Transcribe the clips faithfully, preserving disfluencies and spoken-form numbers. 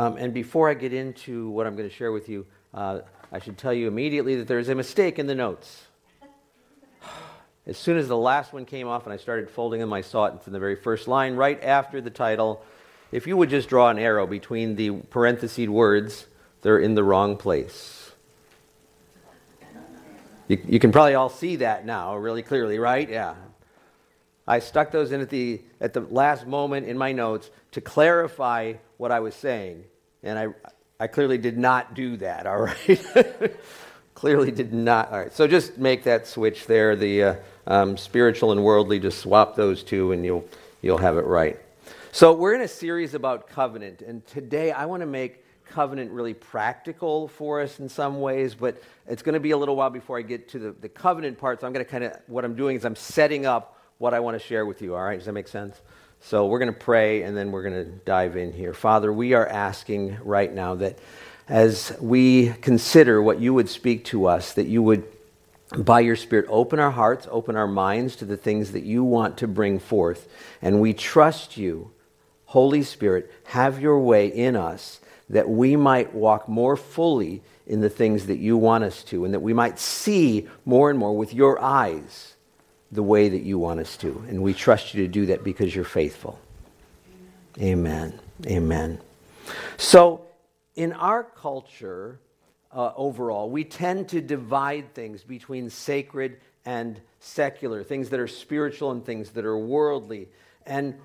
Um, and before I get into what I'm going to share with you, uh, I should tell you immediately that there is a mistake in the notes. As soon as the last one came off and I started folding them, I saw it in the very first line, right after the title. If you would just draw an arrow between the parenthesed words, they're in the wrong place. You, you can probably all see that now really clearly, right? Yeah. I stuck those in at the at the last moment in my notes to clarify what I was saying, and I I clearly did not do that, all right? Clearly did not. All right, so just make that switch there. The uh, um, spiritual and worldly, just swap those two, and you'll you'll have it right. So we're in a series about covenant, and today I want to make covenant really practical for us in some ways, but it's going to be a little while before I get to the, the covenant part, so I'm going to kind of, what I'm doing is I'm setting up what I want to share with you, all right? Does that make sense? So we're going to pray, and then we're going to dive in here. Father, we are asking right now that as we consider what you would speak to us, that you would, by your Spirit, open our hearts, open our minds to the things that you want to bring forth, and we trust you. Holy Spirit, have your way in us that we might walk more fully in the things that you want us to, and that we might see more and more with your eyes the way that you want us to. And we trust you to do that because you're faithful. Amen. Amen. So in our culture uh, overall, we tend to divide things between sacred and secular, things that are spiritual and things that are worldly. And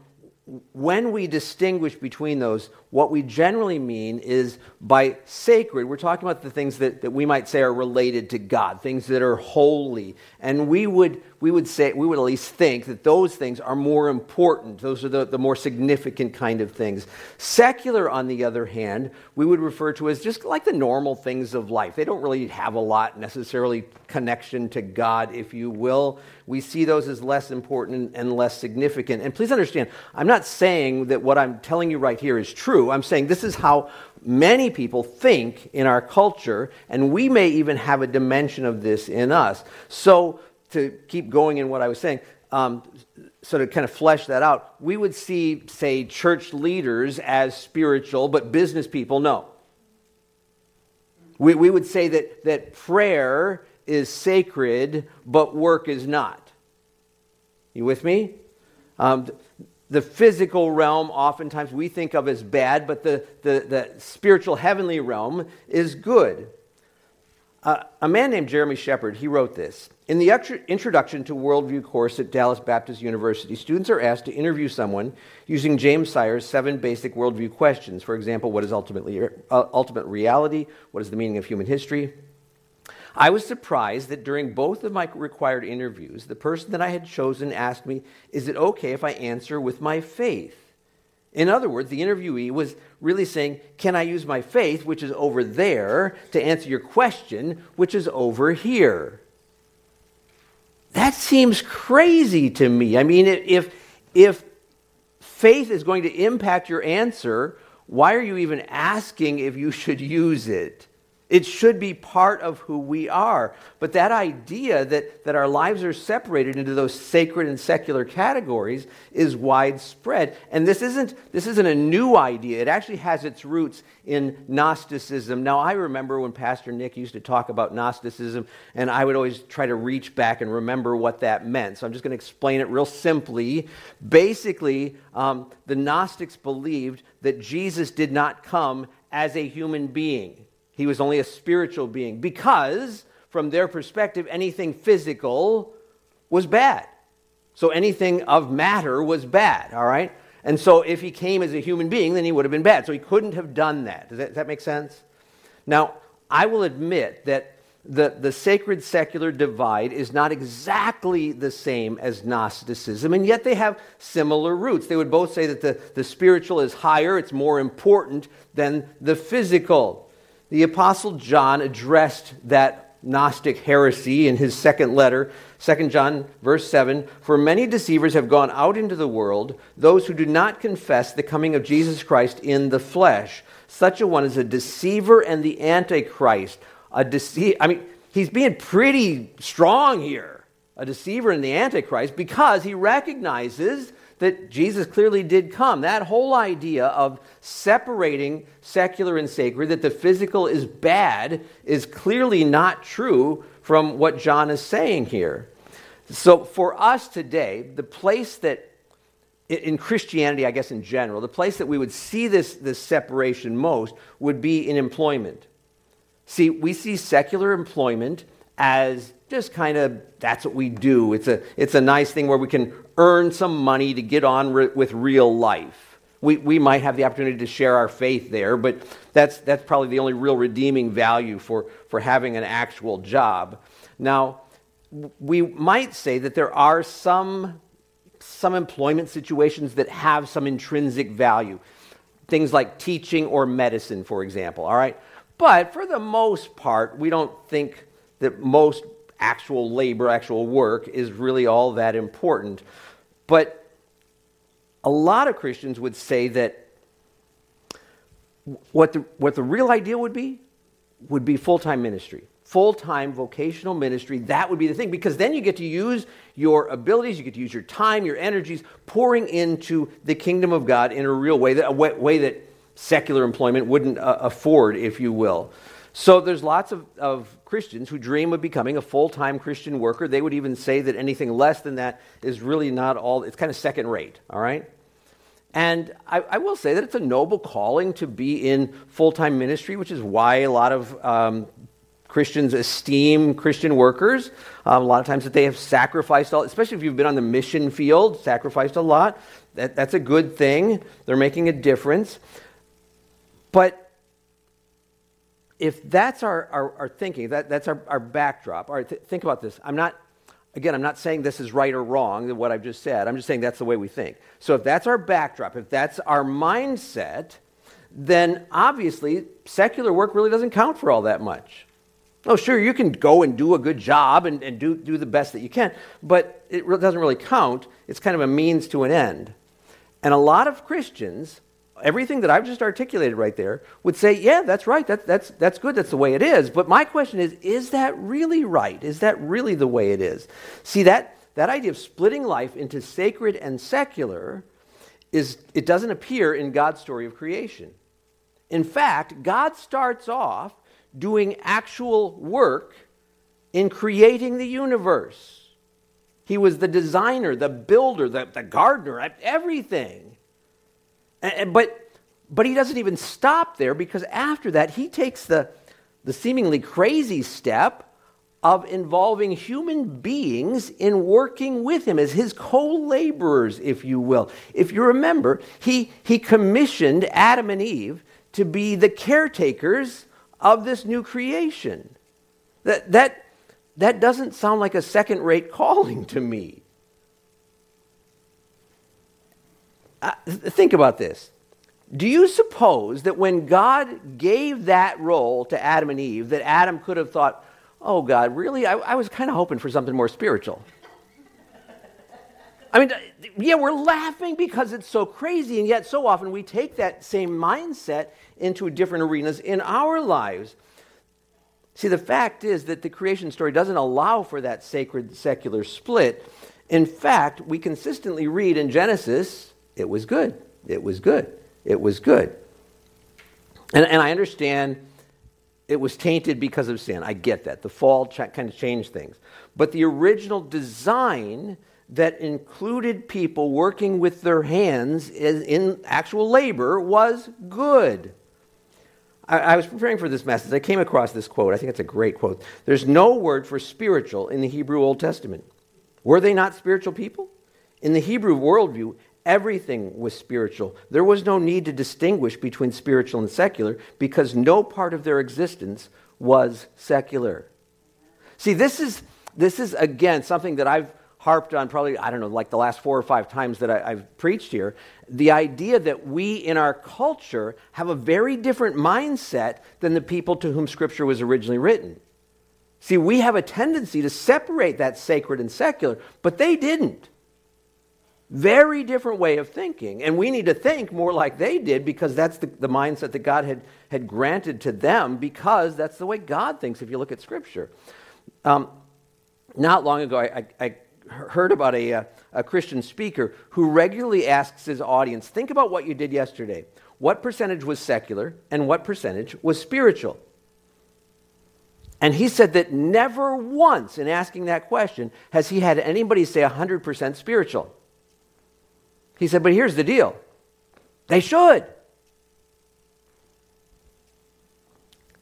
when we distinguish between those, what we generally mean is by sacred, we're talking about the things that, that we might say are related to God, things that are holy. And we would we would say, we would at least think that those things are more important. Those are the, the more significant kind of things. Secular, on the other hand, we would refer to as just like the normal things of life. They don't really have a lot necessarily connection to God, if you will. We see those as less important and less significant. And please understand, I'm not saying that what I'm telling you right here is true. I'm saying this is how many people think in our culture, and we may even have a dimension of this in us. So to keep going in what I was saying, um, so to kind of flesh that out, we would see, say, church leaders as spiritual, but business people, no. We, we would say that, that prayer is sacred, but work is not. You with me? Um, the physical realm oftentimes we think of as bad, but the, the, the spiritual heavenly realm is good. Uh, a man named Jeremy Shepherd, he wrote this. In the introduction to worldview course at Dallas Baptist University, students are asked to interview someone using James Sire's seven basic worldview questions. For example, what is ultimately uh, ultimate reality? What is the meaning of human history? I was surprised that during both of my required interviews, the person that I had chosen asked me, is it okay if I answer with my faith? In other words, the interviewee was really saying, can I use my faith, which is over there, to answer your question, which is over here? That seems crazy to me. I mean, if, if faith is going to impact your answer, why are you even asking if you should use it? It should be part of who we are. But that idea that, that our lives are separated into those sacred and secular categories is widespread. And this isn't, this isn't a new idea. It actually has its roots in Gnosticism. Now, I remember when Pastor Nick used to talk about Gnosticism, and I would always try to reach back and remember what that meant. So I'm just going to explain it real simply. Basically, um, the Gnostics believed that Jesus did not come as a human being. He was only a spiritual being because, from their perspective, anything physical was bad. So anything of matter was bad, all right? And so if he came as a human being, then he would have been bad. So he couldn't have done that. Does that, does that make sense? Now, I will admit that the, the sacred-secular divide is not exactly the same as Gnosticism, and yet they have similar roots. They would both say that the, the spiritual is higher, it's more important than the physical. The Apostle John addressed that Gnostic heresy in his second letter, Second John, verse seven, for many deceivers have gone out into the world, those who do not confess the coming of Jesus Christ in the flesh. Such a one is a deceiver and the Antichrist. A dece- I mean, he's being pretty strong here, a deceiver and the Antichrist, because he recognizes that Jesus clearly did come. That whole idea of separating secular and sacred, that the physical is bad, is clearly not true from what John is saying here. So for us today, the place that, in Christianity, I guess in general, the place that we would see this, this separation most would be in employment. See, we see secular employment as just kind of, that's what we do. It's a it's a nice thing where we can earn some money to get on re- with real life. We we might have the opportunity to share our faith there, but that's that's probably the only real redeeming value for, for having an actual job. Now, we might say that there are some some employment situations that have some intrinsic value. Things like teaching or medicine, for example, all right? But for the most part, we don't think that most actual labor, actual work is really all that important. But a lot of Christians would say that what the what the real ideal would be, would be full-time ministry. Full-time vocational ministry, that would be the thing, because then you get to use your abilities, you get to use your time, your energies, pouring into the kingdom of God in a real way, that a way that secular employment wouldn't uh, afford, if you will. So there's lots of, of Christians who dream of becoming a full-time Christian worker. They would even say that anything less than that is really not all, it's kind of second rate, all right? And I, I will say that it's a noble calling to be in full-time ministry, which is why a lot of um, Christians esteem Christian workers. Um, a lot of times that they have sacrificed, all, especially if you've been on the mission field, sacrificed a lot. That, that's a good thing. They're making a difference. But if that's our, our, our thinking, that, that's our, our backdrop, all right, th- think about this. I'm not, again, I'm not saying this is right or wrong, what I've just said. I'm just saying that's the way we think. So if that's our backdrop, if that's our mindset, then obviously secular work really doesn't count for all that much. Oh, sure, you can go and do a good job and, and do, do the best that you can, but it re- doesn't really count. It's kind of a means to an end. And a lot of Christians, everything that I've just articulated right there, would say, yeah, that's right, that, that's, that's good, that's the way it is. But my question is, is that really right? Is that really the way it is? See, that, that idea of splitting life into sacred and secular, is it doesn't appear in God's story of creation. In fact, God starts off doing actual work in creating the universe. He was the designer, the builder, the, the gardener, everything. And, and, but but he doesn't even stop there, because after that, he takes the, the seemingly crazy step of involving human beings in working with him as his co-laborers, if you will. If you remember, he, he commissioned Adam and Eve to be the caretakers of this new creation. That that that doesn't sound like a second-rate calling to me. Uh, think about this. Do you suppose that when God gave that role to Adam and Eve, that Adam could have thought, oh, God, really? I, I was kind of hoping for something more spiritual. I mean, yeah, we're laughing because it's so crazy, and yet so often we take that same mindset into different arenas in our lives. See, the fact is that the creation story doesn't allow for that sacred-secular split. In fact, we consistently read in Genesis, it was good, it was good, it was good. And, and I understand it was tainted because of sin. I get that. The fall ch- kind of changed things. But the original design that included people working with their hands in actual labor was good. I, I was preparing for this message. I came across this quote. I think it's a great quote. There's no word for spiritual in the Hebrew Old Testament. Were they not spiritual people? In the Hebrew worldview, everything was spiritual. There was no need to distinguish between spiritual and secular, because no part of their existence was secular. See, this is, this is again, something that I've harped on probably, I don't know, like the last four or five times that I, I've preached here, the idea that we in our culture have a very different mindset than the people to whom Scripture was originally written. See, we have a tendency to separate that sacred and secular, but they didn't. Very different way of thinking, and we need to think more like they did, because that's the, the mindset that God had, had granted to them, because that's the way God thinks if you look at Scripture. Um, not long ago, I... I, I heard about a, a Christian speaker who regularly asks his audience, think about what you did yesterday. What percentage was secular and what percentage was spiritual? And he said that never once in asking that question has he had anybody say one hundred percent spiritual. He said, but here's the deal. They should.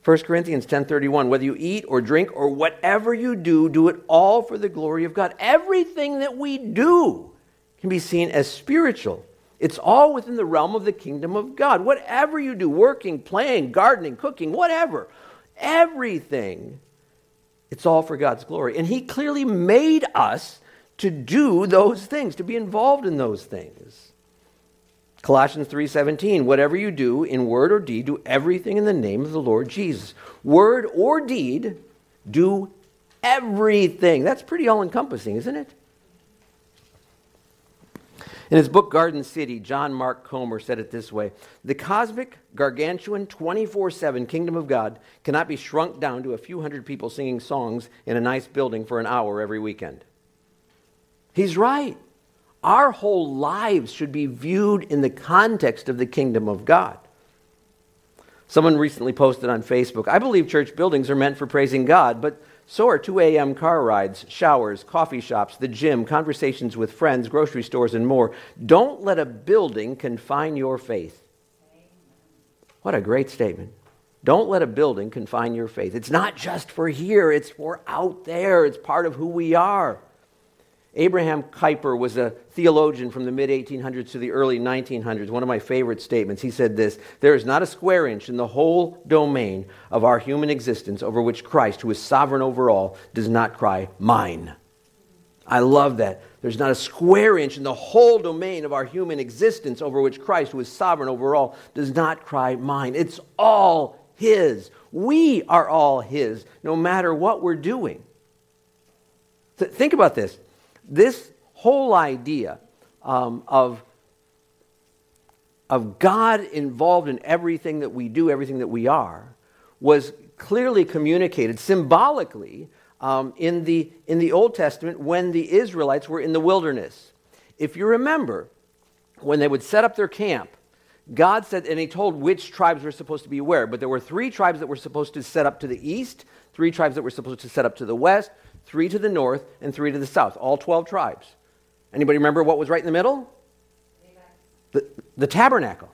First Corinthians ten thirty-one, whether you eat or drink or whatever you do, do it all for the glory of God. Everything that we do can be seen as spiritual. It's all within the realm of the kingdom of God. Whatever you do, working, playing, gardening, cooking, whatever, everything, it's all for God's glory. And he clearly made us to do those things, to be involved in those things. Colossians three seventeen, whatever you do in word or deed, do everything in the name of the Lord Jesus. Word or deed, do everything. That's pretty all-encompassing, isn't it? In his book, Garden City, John Mark Comer said it this way, the cosmic, gargantuan, twenty-four seven kingdom of God cannot be shrunk down to a few hundred people singing songs in a nice building for an hour every weekend. He's right. Our whole lives should be viewed in the context of the kingdom of God. Someone recently posted on Facebook, I believe church buildings are meant for praising God, but so are two a.m. car rides, showers, coffee shops, the gym, conversations with friends, grocery stores, and more. Don't let a building confine your faith. What a great statement. Don't let a building confine your faith. It's not just for here, it's for out there. It's part of who we are. Abraham Kuyper was a theologian from the mid eighteen hundreds to the early nineteen hundreds. One of my favorite statements, he said this, there is not a square inch in the whole domain of our human existence over which Christ, who is sovereign over all, does not cry, mine. I love that. There's not a square inch in the whole domain of our human existence over which Christ, who is sovereign over all, does not cry, mine. It's all his. We are all his, no matter what we're doing. Th- think about this. This whole idea um, of, of God involved in everything that we do, everything that we are, was clearly communicated symbolically um, in the, in the Old Testament when the Israelites were in the wilderness. If you remember, when they would set up their camp, God said, and he told which tribes were supposed to be where, but there were three tribes that were supposed to set up to the east, three tribes that were supposed to set up to the west, three to the north, and three to the south, all twelve tribes. Anybody remember what was right in the middle? The, the tabernacle.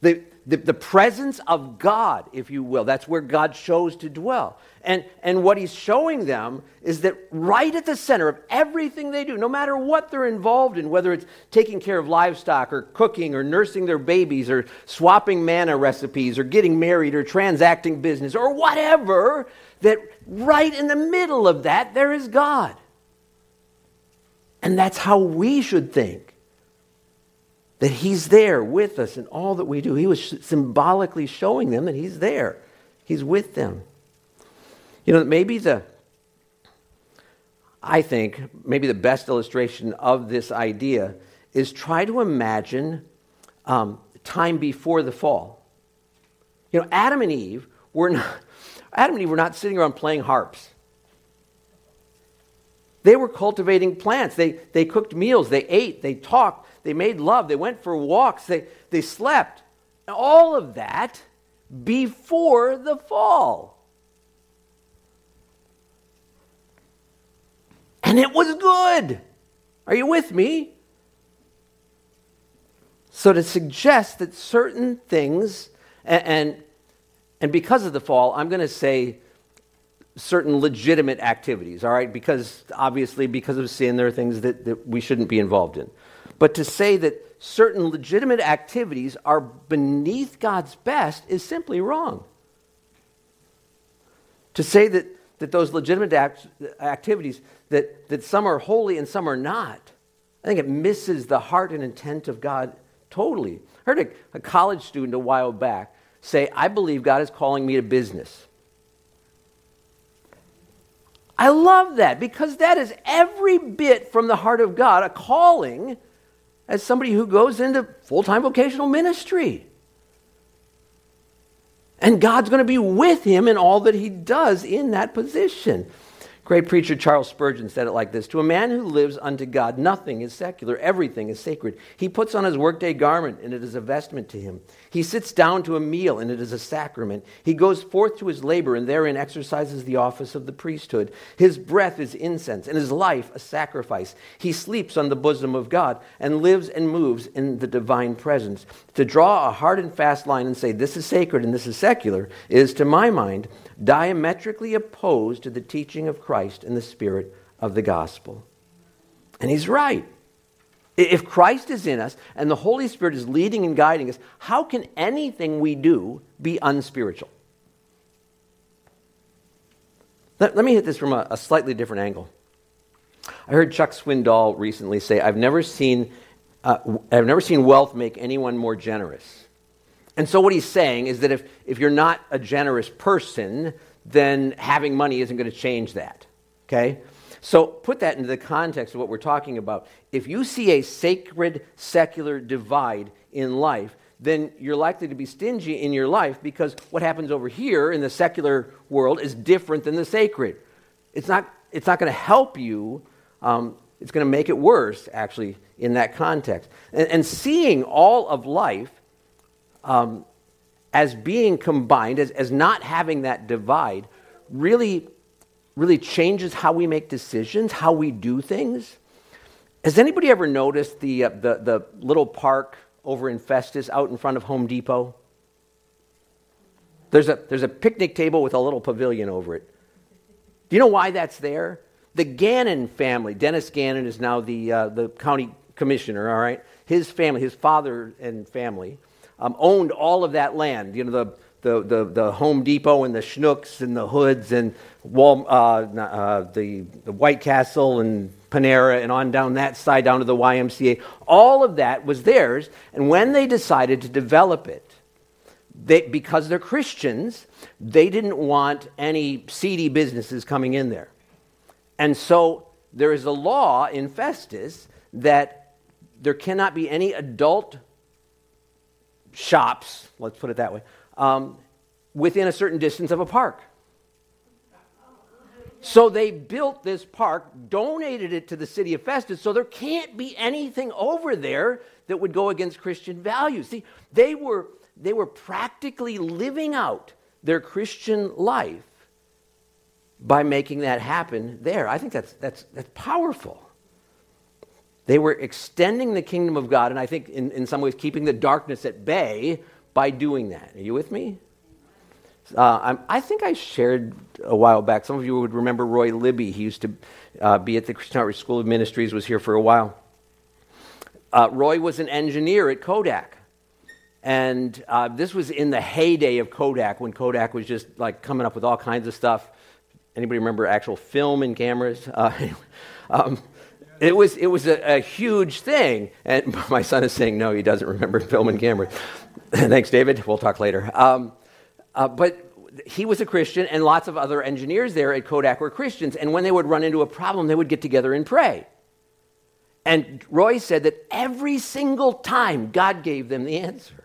The, the, the presence of God, if you will. That's where God chose to dwell. And, and what he's showing them is that right at the center of everything they do, no matter what they're involved in, whether it's taking care of livestock or cooking or nursing their babies or swapping manna recipes or getting married or transacting business or whatever, that right in the middle of that, there is God. And that's how we should think, that he's there with us in all that we do. He was symbolically showing them that he's there. He's with them. You know, maybe the, I think, maybe the best illustration of this idea is try to imagine um, time before the fall. You know, Adam and Eve were not... Adam and Eve were not sitting around playing harps. They were cultivating plants. They, they cooked meals. They ate. They talked. They made love. They went for walks. They, they slept. All of that before the fall. And it was good. Are you with me? So to suggest that certain things and... and And because of the fall, I'm going to say certain legitimate activities, all right? Because obviously, because of sin, there are things that, that we shouldn't be involved in. But to say that certain legitimate activities are beneath God's best is simply wrong. To say that, that those legitimate act, activities, that, that some are holy and some are not, I think it misses the heart and intent of God totally. I heard a, a college student a while back say, I believe God is calling me to business. I love that, because that is every bit from the heart of God, a calling as somebody who goes into full-time vocational ministry. And God's going to be with him in all that he does in that position. Great preacher Charles Spurgeon said it like this: to a man who lives unto God, nothing is secular, everything is sacred. He puts on his workday garment, and it is a vestment to him. He sits down to a meal, and it is a sacrament. He goes forth to his labor, and therein exercises the office of the priesthood. His breath is incense, and his life a sacrifice. He sleeps on the bosom of God, and lives and moves in the divine presence. To draw a hard and fast line and say, this is sacred and this is secular, is, to my mind, diametrically opposed to the teaching of Christ and the spirit of the gospel. And he's right. If Christ is in us and the Holy Spirit is leading and guiding us, how can anything we do be unspiritual? Let, let me hit this from a, a slightly different angle. I heard Chuck Swindoll recently say, I've never seen uh, I've never seen wealth make anyone more generous. And so what he's saying is that if, if you're not a generous person, then having money isn't going to change that, okay? So put that into the context of what we're talking about. If you see a sacred secular divide in life, then you're likely to be stingy in your life because what happens over here in the secular world is different than the sacred. It's not, it's not going to help you. Um, it's going to make it worse, actually, in that context. And, and seeing all of life Um, as being combined, as, as not having that divide, really, really changes how we make decisions, how we do things. Has anybody ever noticed the, uh, the, the little park over in Festus out in front of Home Depot? There's a, there's a picnic table with a little pavilion over it. Do you know why that's there? The Gannon family, Dennis Gannon is now the, uh, the county commissioner, all right? His family, his father and family, Um, owned all of that land, you know, the the the, the Home Depot and the Schnucks and the Hoods and Wal, uh, uh, the, the White Castle and Panera and on down that side, down to the Y M C A. All of that was theirs, and when they decided to develop it, they, because they're Christians, they didn't want any seedy businesses coming in there. And so there is a law in Festus that there cannot be any adult shops, let's put it that way, um, within a certain distance of a park. So they built this park, donated it to the city of Festus, so there can't be anything over there that would go against Christian values. See, they were they were practically living out their Christian life by making that happen there. I think that's that's that's powerful. They were extending the kingdom of God, and I think in, in some ways keeping the darkness at bay by doing that. Are you with me? Uh, I'm, I think I shared a while back, some of you would remember Roy Libby. He used to uh, be at the Christian Outreach School of Ministries, was here for a while. Uh, Roy was an engineer at Kodak, and uh, this was in the heyday of Kodak, when Kodak was just like coming up with all kinds of stuff. Anybody remember actual film and cameras? Uh, um It was it was a, a huge thing, and my son is saying no, he doesn't remember film and camera. Thanks, David. We'll talk later. Um, uh, but he was a Christian, and lots of other engineers there at Kodak were Christians. And when they would run into a problem, they would get together and pray. And Roy said that every single time, God gave them the answer.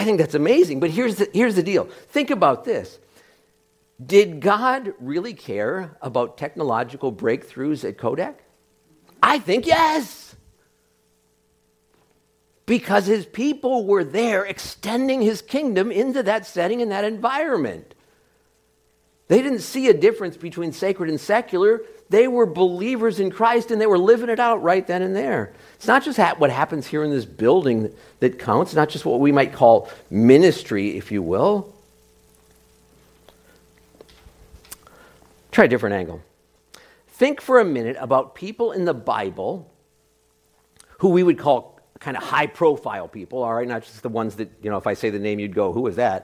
I think that's amazing. But here's the, here's the deal. Think about this. Did God really care about technological breakthroughs at Kodak? I think yes. Because his people were there extending his kingdom into that setting and that environment. They didn't see a difference between sacred and secular. They were believers in Christ, and they were living it out right then and there. It's not just what happens here in this building that counts, not just what we might call ministry, if you will. Try a different angle. Think for a minute about people in the Bible who we would call kind of high-profile people, all right, not just the ones that, you know, if I say the name, you'd go, who was that?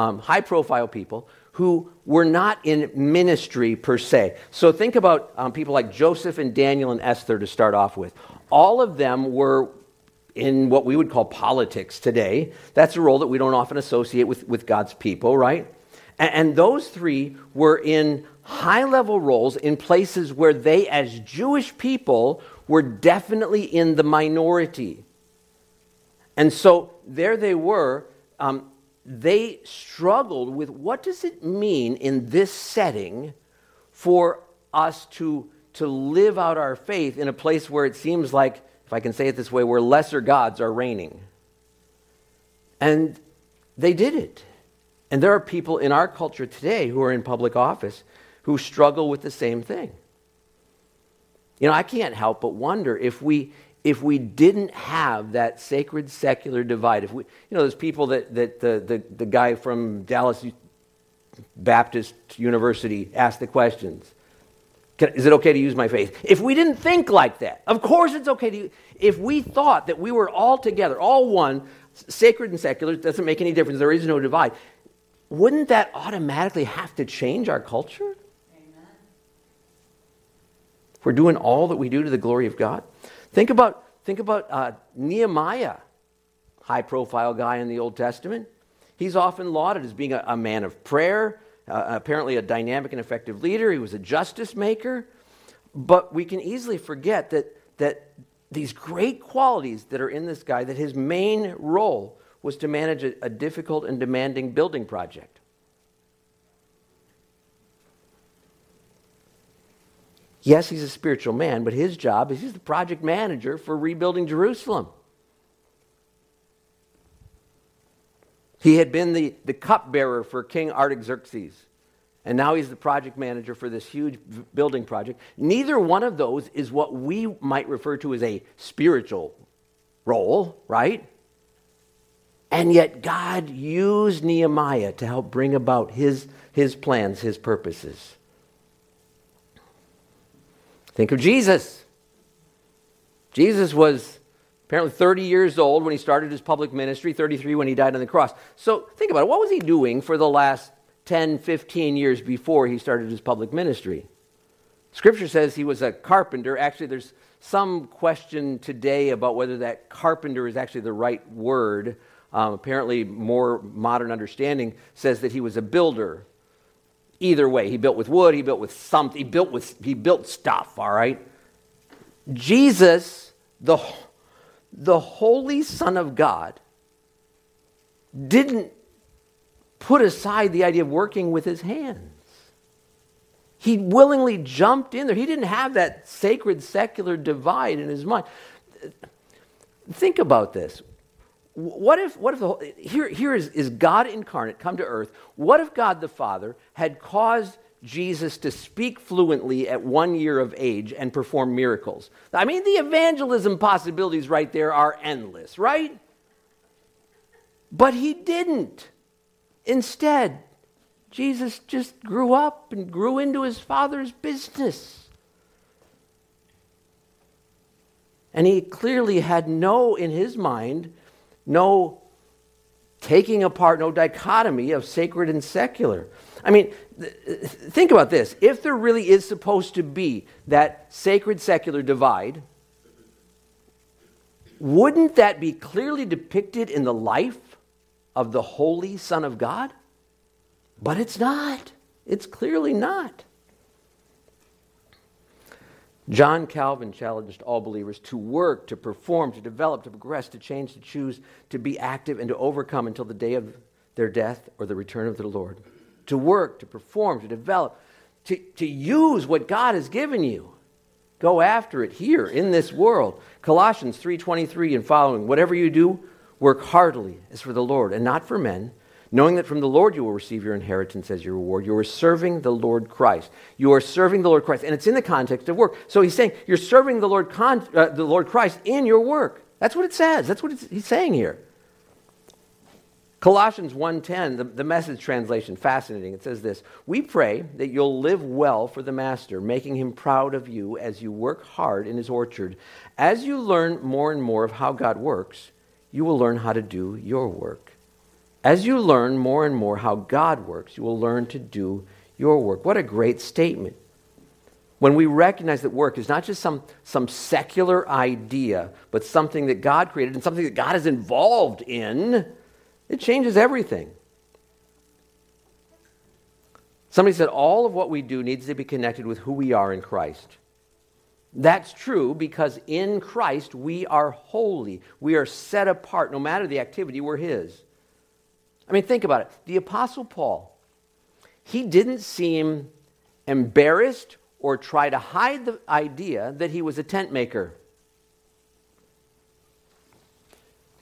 Um, high-profile people who were not in ministry per se. So think about um, people like Joseph and Daniel and Esther to start off with. All of them were in what we would call politics today. That's a role that we don't often associate with, with God's people, right? And, and those three were in high-level roles in places where they, as Jewish people, were definitely in the minority. And so there they were. Um, they struggled with what does it mean in this setting for us to, to live out our faith in a place where it seems like, if I can say it this way, where lesser gods are reigning. And they did it. And there are people in our culture today who are in public office who struggle with the same thing. You know, I can't help but wonder if we if we didn't have that sacred secular divide. If we, you know, there's people that that the the, the guy from Dallas Baptist University asked the questions. Can, is it okay to use my faith? If we didn't think like that, of course it's okay to use. If we thought that we were all together, all one, sacred and secular, it doesn't make any difference. There is no divide. Wouldn't that automatically have to change our culture? Amen. If we're doing all that we do to the glory of God. Think about, think about uh, Nehemiah, high-profile guy in the Old Testament. He's often lauded as being a, a man of prayer, uh, apparently a dynamic and effective leader. He was a justice maker. But we can easily forget that, that these great qualities that are in this guy, that his main role was to manage a, a difficult and demanding building project. Yes, he's a spiritual man, but his job is he's the project manager for rebuilding Jerusalem. He had been the, the cupbearer for King Artaxerxes, and now he's the project manager for this huge building project. Neither one of those is what we might refer to as a spiritual role, right? And yet God used Nehemiah to help bring about his, his plans, his purposes. Think of Jesus. Jesus was apparently thirty years old when he started his public ministry, thirty-three when he died on the cross. So think about it. What was he doing for the last ten, fifteen years before he started his public ministry? Scripture says he was a carpenter. Actually, there's some question today about whether that carpenter is actually the right word. Um, apparently, more modern understanding says that he was a builder. Either way, he built with wood, he built with something, he built with he built stuff, all right? Jesus, the, the Holy Son of God, didn't put aside the idea of working with his hands. He willingly jumped in there. He didn't have that sacred secular divide in his mind. Think about this. What if, what if the whole, here, here is, is God incarnate, come to earth. What if God the Father had caused Jesus to speak fluently at one year of age and perform miracles? I mean, the evangelism possibilities right there are endless, right? But he didn't. Instead, Jesus just grew up and grew into his Father's business. And he clearly had no, in his mind, no taking apart, no dichotomy of sacred and secular. I mean, th- think about this. If there really is supposed to be that sacred-secular divide, wouldn't that be clearly depicted in the life of the Holy Son of God? But it's not. It's clearly not. John Calvin challenged all believers to work, to perform, to develop, to progress, to change, to choose, to be active, and to overcome until the day of their death or the return of their Lord. To work, to perform, to develop, to, to use what God has given you. Go after it here in this world. Colossians three twenty-three and following, whatever you do, work heartily as for the Lord and not for men, knowing that from the Lord you will receive your inheritance as your reward. You are serving the Lord Christ. You are serving the Lord Christ. And it's in the context of work. So he's saying you're serving the Lord con- uh, the Lord Christ in your work. That's what it says. That's what it's, he's saying here. Colossians one ten, the, the Message translation, fascinating. It says this, we pray that you'll live well for the Master, making him proud of you as you work hard in his orchard. As you learn more and more of how God works, you will learn how to do your work. As you learn more and more how God works, you will learn to do your work. What a great statement. When we recognize that work is not just some, some secular idea, but something that God created and something that God is involved in, it changes everything. Somebody said all of what we do needs to be connected with who we are in Christ. That's true because in Christ we are holy. We are set apart. No matter the activity, we're his. I mean, think about it. The Apostle Paul, he didn't seem embarrassed or try to hide the idea that he was a tent maker.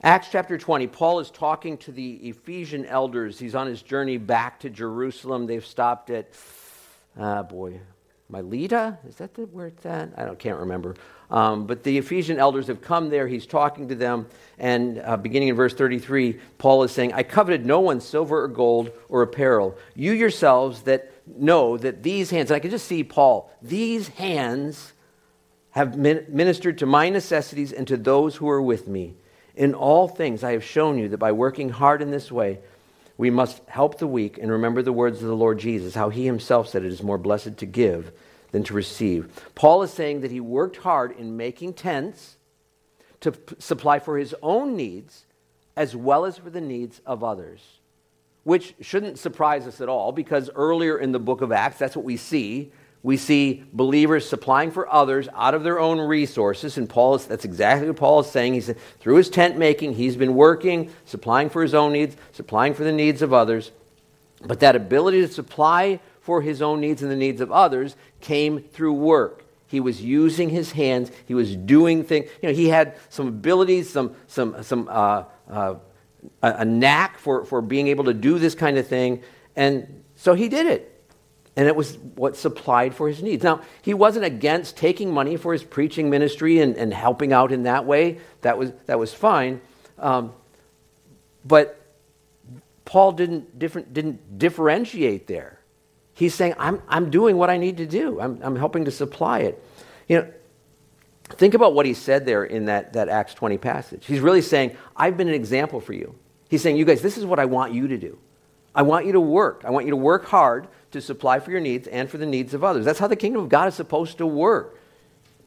Acts chapter twenty, Paul is talking to the Ephesian elders. He's on his journey back to Jerusalem. They've stopped at, ah, uh, boy, Miletus? Is that the, where it's at? I don't, can't remember. Um, but the Ephesian elders have come there. He's talking to them. And uh, beginning in verse thirty-three, Paul is saying, I coveted no one's silver or gold or apparel. You yourselves that know that these hands, and I can just see Paul, these hands have ministered to my necessities and to those who are with me. In all things I have shown you that by working hard in this way, we must help the weak and remember the words of the Lord Jesus, how he himself said it is more blessed to give than to receive. Paul is saying that he worked hard in making tents to p- supply for his own needs as well as for the needs of others, which shouldn't surprise us at all because earlier in the book of Acts, that's what we see. We see believers supplying for others out of their own resources, and Paul is, that's exactly what Paul is saying. He said, through his tent making, he's been working, supplying for his own needs, supplying for the needs of others, but that ability to supply for his own needs and the needs of others came through work. He was using his hands, he was doing things, you know, he had some abilities, some, some, some, uh, uh, a knack for, for being able to do this kind of thing, and so he did it. And it was what supplied for his needs. Now, he wasn't against taking money for his preaching ministry and, and helping out in that way. That was that was fine. Um, but Paul didn't different didn't differentiate there. He's saying, I'm I'm doing what I need to do. I'm I'm helping to supply it. You know, think about what he said there in that, that Acts twenty passage. He's really saying, I've been an example for you. He's saying, you guys, this is what I want you to do. I want you to work. I want you to work hard to supply for your needs and for the needs of others. That's how the kingdom of God is supposed to work.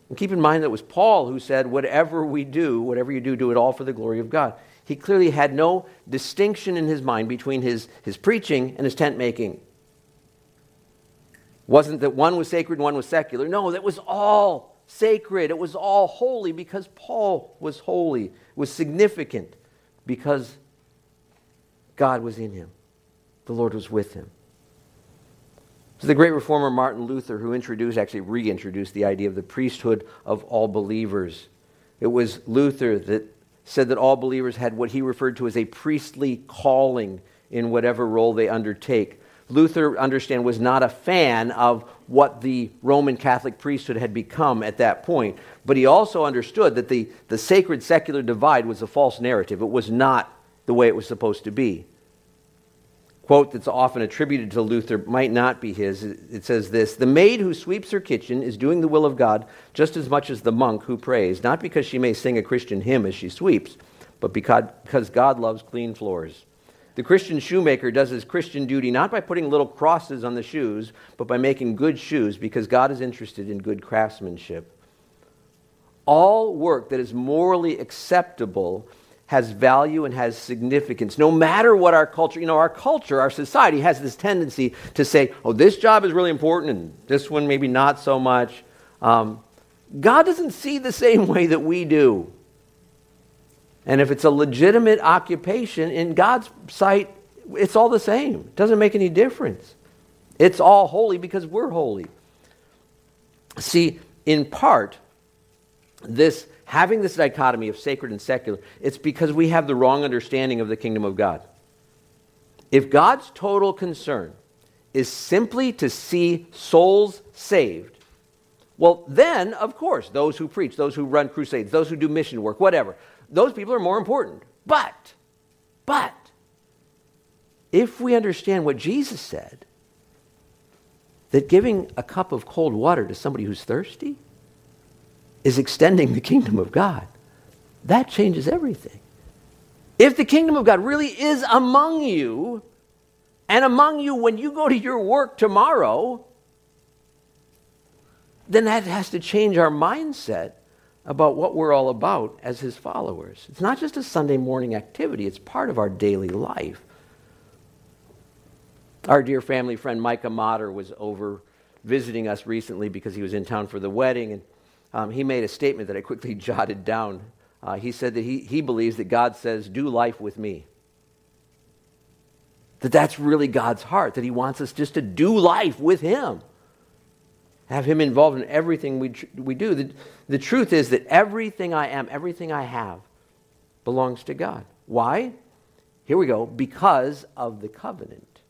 And keep in mind that it was Paul who said, whatever we do, whatever you do, do it all for the glory of God. He clearly had no distinction in his mind between his, his preaching and his tent making. It wasn't that one was sacred and one was secular. No, that was all sacred. It was all holy because Paul was holy. It was significant because God was in him. The Lord was with him. So the great reformer Martin Luther, who introduced, actually reintroduced the idea of the priesthood of all believers. It was Luther that said that all believers had what he referred to as a priestly calling in whatever role they undertake. Luther, understand, was not a fan of what the Roman Catholic priesthood had become at that point, but he also understood that the, the sacred-secular divide was a false narrative. It was not the way it was supposed to be. Quote that's often attributed to Luther might not be his. It says this, the maid who sweeps her kitchen is doing the will of God just as much as the monk who prays, not because she may sing a Christian hymn as she sweeps, but because God loves clean floors. The Christian shoemaker does his Christian duty not by putting little crosses on the shoes, but by making good shoes because God is interested in good craftsmanship. All work that is morally acceptable has value and has significance. No matter what our culture, you know, our culture, our society has this tendency to say, oh, this job is really important and this one maybe not so much. Um, God doesn't see the same way that we do. And if it's a legitimate occupation, in God's sight, it's all the same. It doesn't make any difference. It's all holy because we're holy. See, in part, this having this dichotomy of sacred and secular, it's because we have the wrong understanding of the kingdom of God. If God's total concern is simply to see souls saved, well, then, of course, those who preach, those who run crusades, those who do mission work, whatever, those people are more important. But, but, if we understand what Jesus said, that giving a cup of cold water to somebody who's thirsty is extending the kingdom of God, that changes everything. If the kingdom of God really is among you, and among you when you go to your work tomorrow, then that has to change our mindset about what we're all about as his followers. It's not just a Sunday morning activity, it's part of our daily life. Our dear family friend Micah Motter was over visiting us recently because he was in town for the wedding, and Um, he made a statement that I quickly jotted down. Uh, he said that he, he believes that God says, do life with me. That that's really God's heart, that he wants us just to do life with him. have him involved in everything we we do. The, the truth is that everything I am, everything I have, belongs to God. Why? Here we go. Because of the covenant.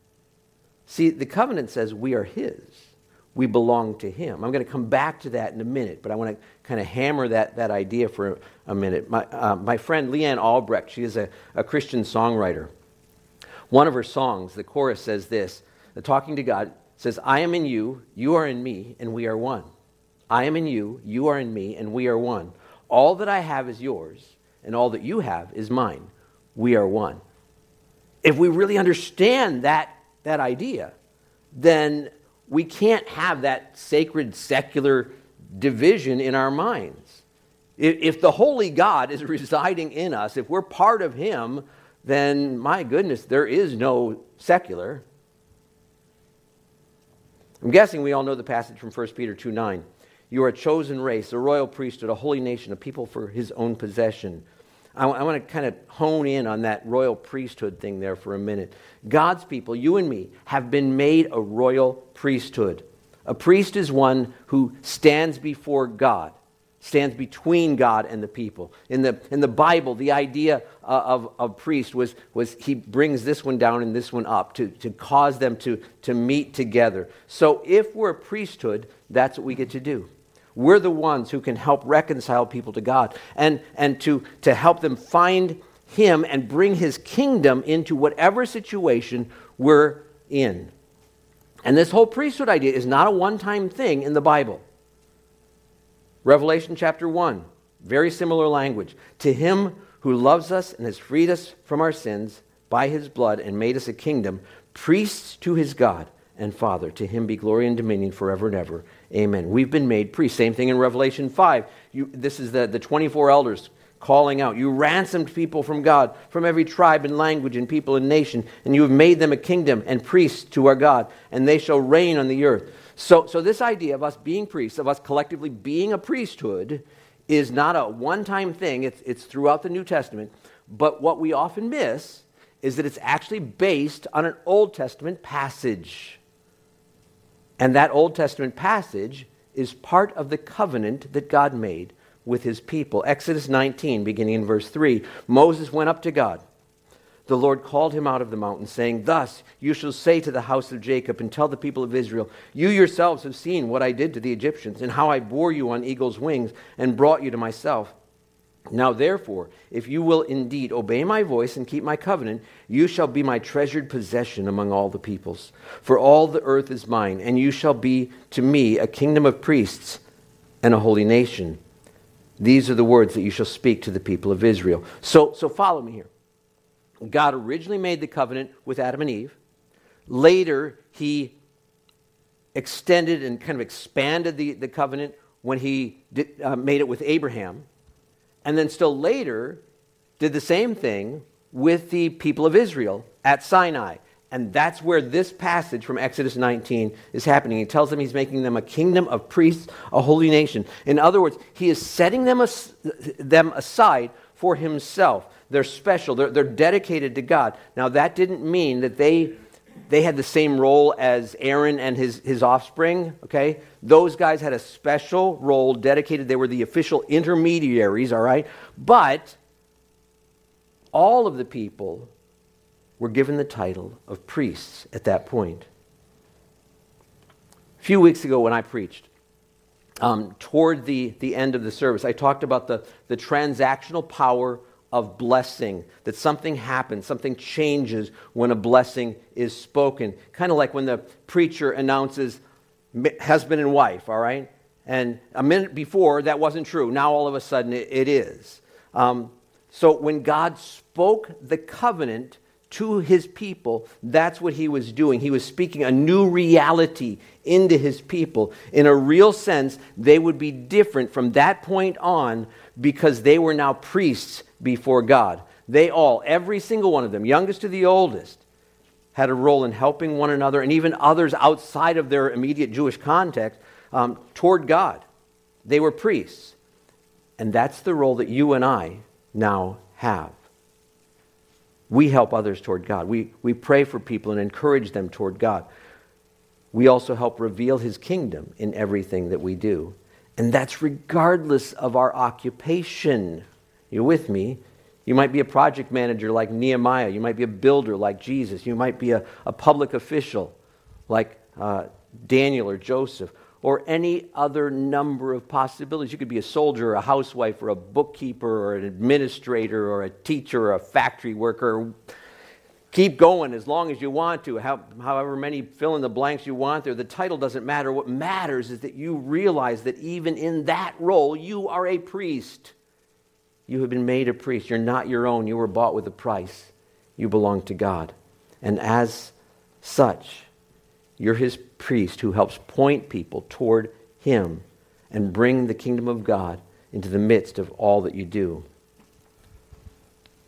See, the covenant says we are his. We belong to him. I'm going to come back to that in a minute, but I want to kind of hammer that, that idea for a minute. My, uh, my friend Leanne Albrecht, she is a, a Christian songwriter. One of her songs, the chorus says this, the talking to God says, I am in you, you are in me, and we are one. I am in you, you are in me, and we are one. All that I have is yours, and all that you have is mine. We are one. If we really understand that, that idea, then we can't have that sacred, secular division in our minds. If, if the holy God is residing in us, if we're part of him, then my goodness, there is no secular. I'm guessing we all know the passage from First Peter two nine. You are a chosen race, a royal priesthood, a holy nation, a people for his own possession. I, w- I want to kind of hone in on that royal priesthood thing there for a minute. God's people, you and me, have been made a royal priesthood. A priest is one who stands before God, stands between God and the people. In the in the Bible, the idea of, of, of priest was, was he brings this one down and this one up to, to cause them to, to meet together. So if we're a priesthood, that's what we get to do. We're the ones who can help reconcile people to God and, and to, to help them find him and bring his kingdom into whatever situation we're in. And this whole priesthood idea is not a one-time thing in the Bible. Revelation chapter one, very similar language. To him who loves us and has freed us from our sins by his blood and made us a kingdom, priests to his God and Father. To him be glory and dominion forever and ever. Amen. We've been made priests. Same thing in Revelation five. You, this is the, the twenty-four elders calling out. You ransomed people from God, from every tribe and language and people and nation, and you have made them a kingdom and priests to our God, and they shall reign on the earth. So, so this idea of us being priests, of us collectively being a priesthood, is not a one-time thing. It's, it's throughout the New Testament. But what we often miss is that it's actually based on an Old Testament passage. And that Old Testament passage is part of the covenant that God made with his people. Exodus nineteen, beginning in verse three, Moses went up to God. The Lord called him out of the mountain, saying, Thus you shall say to the house of Jacob and tell the people of Israel, You yourselves have seen what I did to the Egyptians and how I bore you on eagle's wings and brought you to myself. Now therefore, if you will indeed obey my voice and keep my covenant, you shall be my treasured possession among all the peoples. For all the earth is mine, and you shall be to me a kingdom of priests and a holy nation. These are the words that you shall speak to the people of Israel. So, so follow me here. God originally made the covenant with Adam and Eve. Later, he extended and kind of expanded the, the covenant when he did, uh, made it with Abraham. And then still later, did the same thing with the people of Israel at Sinai. And that's where this passage from Exodus nineteen is happening. He tells them he's making them a kingdom of priests, a holy nation. In other words, he is setting them, as, them aside for himself. They're special. They're, they're dedicated to God. Now, that didn't mean that they... They had the same role as Aaron and his, his offspring, okay? Those guys had a special role dedicated. They were the official intermediaries, all right? But all of the people were given the title of priests at that point. A few weeks ago when I preached, um, toward the, the end of the service, I talked about the, the transactional power of blessing, that something happens, something changes when a blessing is spoken. Kind of like when the preacher announces husband and wife, all right? And a minute before, that wasn't true. Now all of a sudden it, it is. Um, so when God spoke the covenant to his people, that's what he was doing. He was speaking a new reality into his people. In a real sense, they would be different from that point on because they were now priests before God. They all, every single one of them, youngest to the oldest, had a role in helping one another and even others outside of their immediate Jewish context um, toward God. They were priests. And that's the role that you and I now have. We help others toward God. We, we pray for people and encourage them toward God. we also help reveal his kingdom in everything that we do. And that's regardless of our occupation. You're with me? You might be a project manager like Nehemiah. You might be a builder like Jesus. You might be a, a public official like uh, Daniel or Joseph, or any other number of possibilities. You could be a soldier, or a housewife, or a bookkeeper, or an administrator, or a teacher, or a factory worker. Keep going as long as you want to, how, however many fill in the blanks you want there. The title doesn't matter. What matters is that you realize that even in that role, you are a priest. You have been made a priest. You're not your own. You were bought with a price. You belong to God. And as such, you're his priest who helps point people toward him and bring the kingdom of God into the midst of all that you do.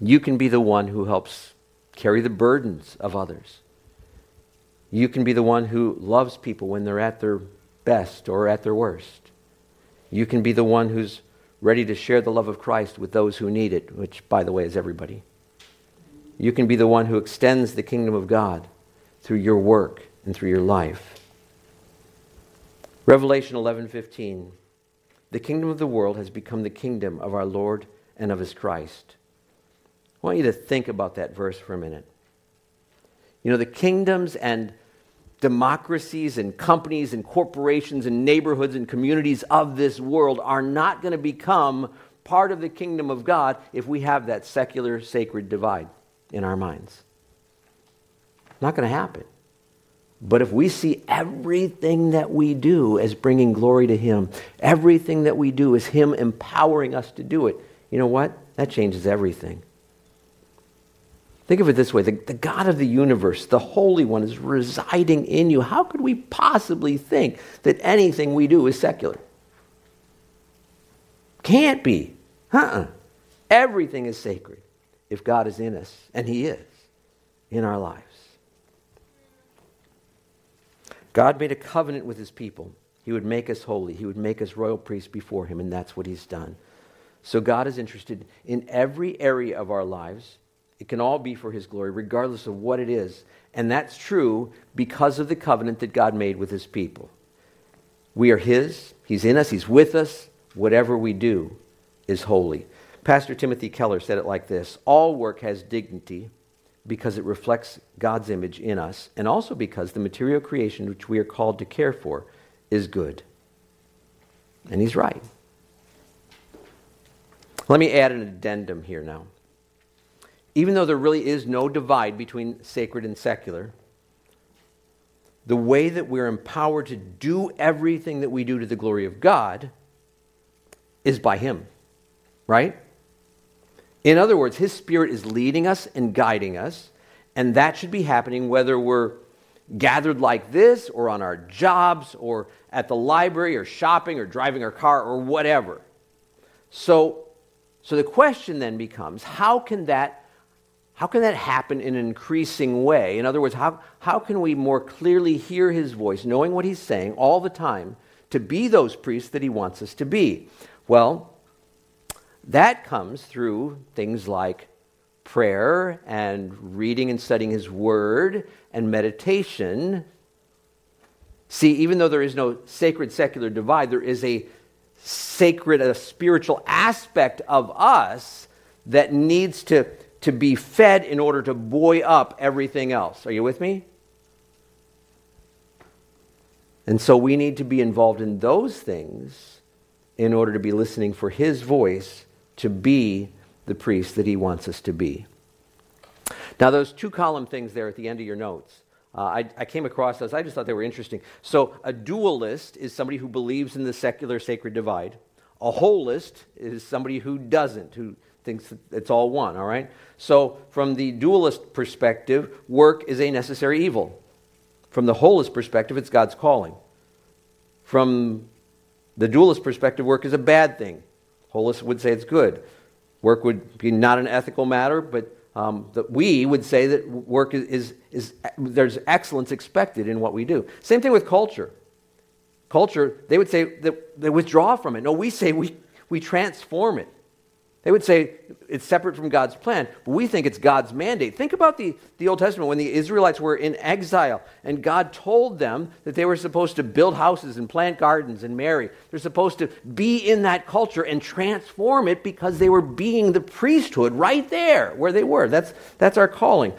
You can be the one who helps carry the burdens of others. You can be the one who loves people when they're at their best or at their worst. You can be the one who's ready to share the love of Christ with those who need it, which, by the way, is everybody. You can be the one who extends the kingdom of God through your work and through your life. Revelation eleven fifteen, the kingdom of the world has become the kingdom of our Lord and of his Christ. I want you to think about that verse for a minute. You know, the kingdoms and democracies and companies and corporations and neighborhoods and communities of this world are not going to become part of the kingdom of God if we have that secular sacred divide in our minds. Not going to happen. But if we see everything that we do as bringing glory to him, everything that we do is him empowering us to do it, you know what? That changes everything. Think of it this way. The, the God of the universe, the Holy One, is residing in you. How could we possibly think that anything we do is secular? Can't be. Uh-uh. Everything is sacred if God is in us, and he is in our lives. God made a covenant with his people. He would make us holy. He would make us royal priests before him, and that's what he's done. So God is interested in every area of our lives. It can all be for his glory, regardless of what it is. And that's true because of the covenant that God made with his people. We are his. He's in us. He's with us. Whatever we do is holy. Pastor Timothy Keller said it like this. All work has dignity because it reflects God's image in us, and also because the material creation which we are called to care for is good. And he's right. Let me add an addendum here now. Even though there really is no divide between sacred and secular, the way that we're empowered to do everything that we do to the glory of God is by him, right? In other words, his Spirit is leading us and guiding us, and that should be happening whether we're gathered like this or on our jobs or at the library or shopping or driving our car or whatever. So, so the question then becomes, how can that How can that happen in an increasing way? In other words, how, how can we more clearly hear his voice, knowing what he's saying all the time, to be those priests that he wants us to be? Well, that comes through things like prayer and reading and studying his word and meditation. See, even though there is no sacred-secular divide, there is a sacred, a spiritual aspect of us that needs to to be fed in order to buoy up everything else. Are you with me? And so we need to be involved in those things in order to be listening for his voice to be the priest that he wants us to be. Now, those two column things there at the end of your notes, uh, I, I came across those. I just thought they were interesting. So a dualist is somebody who believes in the secular sacred divide. A holist is somebody who doesn't, who thinks it's all one, all right? So from the dualist perspective, work is a necessary evil. From the holist perspective, it's God's calling. From the dualist perspective, work is a bad thing. Holists would say it's good. Work would be not an ethical matter, but um, the, we would say that work is, is, is, there's excellence expected in what we do. Same thing with culture. Culture, they would say that they withdraw from it. No, we say we, we transform it. They would say it's separate from God's plan, but we think it's God's mandate. Think about the, the Old Testament when the Israelites were in exile, and God told them that they were supposed to build houses and plant gardens and marry. They're supposed to be in that culture and transform it because they were being the priesthood right there where they were. That's, that's our calling.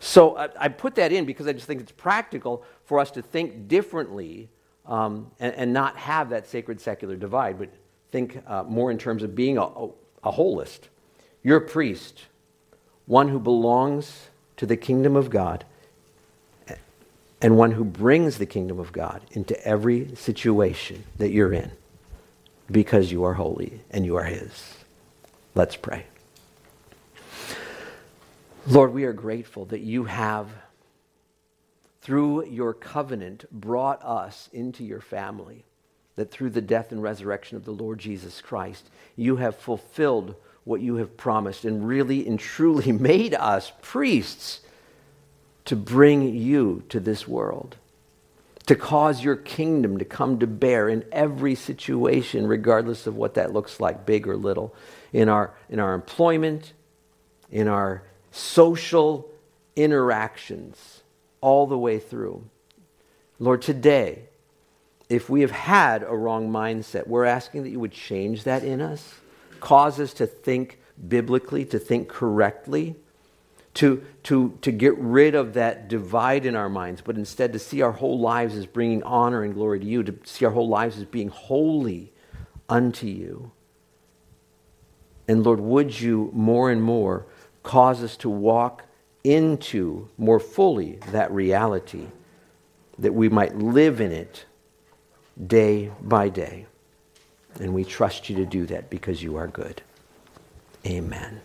So I, I put that in because I just think it's practical for us to think differently um, and, and not have that sacred-secular divide, but think uh, more in terms of being a, a holist. You're a priest, one who belongs to the kingdom of God and one who brings the kingdom of God into every situation that you're in because you are holy and you are his. Let's pray. Lord, we are grateful that you have, through your covenant, brought us into your family. That through the death and resurrection of the Lord Jesus Christ, you have fulfilled what you have promised and really and truly made us priests to bring you to this world, to cause your kingdom to come to bear in every situation, regardless of what that looks like, big or little, in our, in our employment, in our social interactions, all the way through. Lord, today, if we have had a wrong mindset, we're asking that you would change that in us, cause us to think biblically, to think correctly, to, to, to get rid of that divide in our minds, but instead to see our whole lives as bringing honor and glory to you, to see our whole lives as being holy unto you. And Lord, would you more and more cause us to walk into more fully that reality, that we might live in it day by day. And we trust you to do that because you are good. Amen.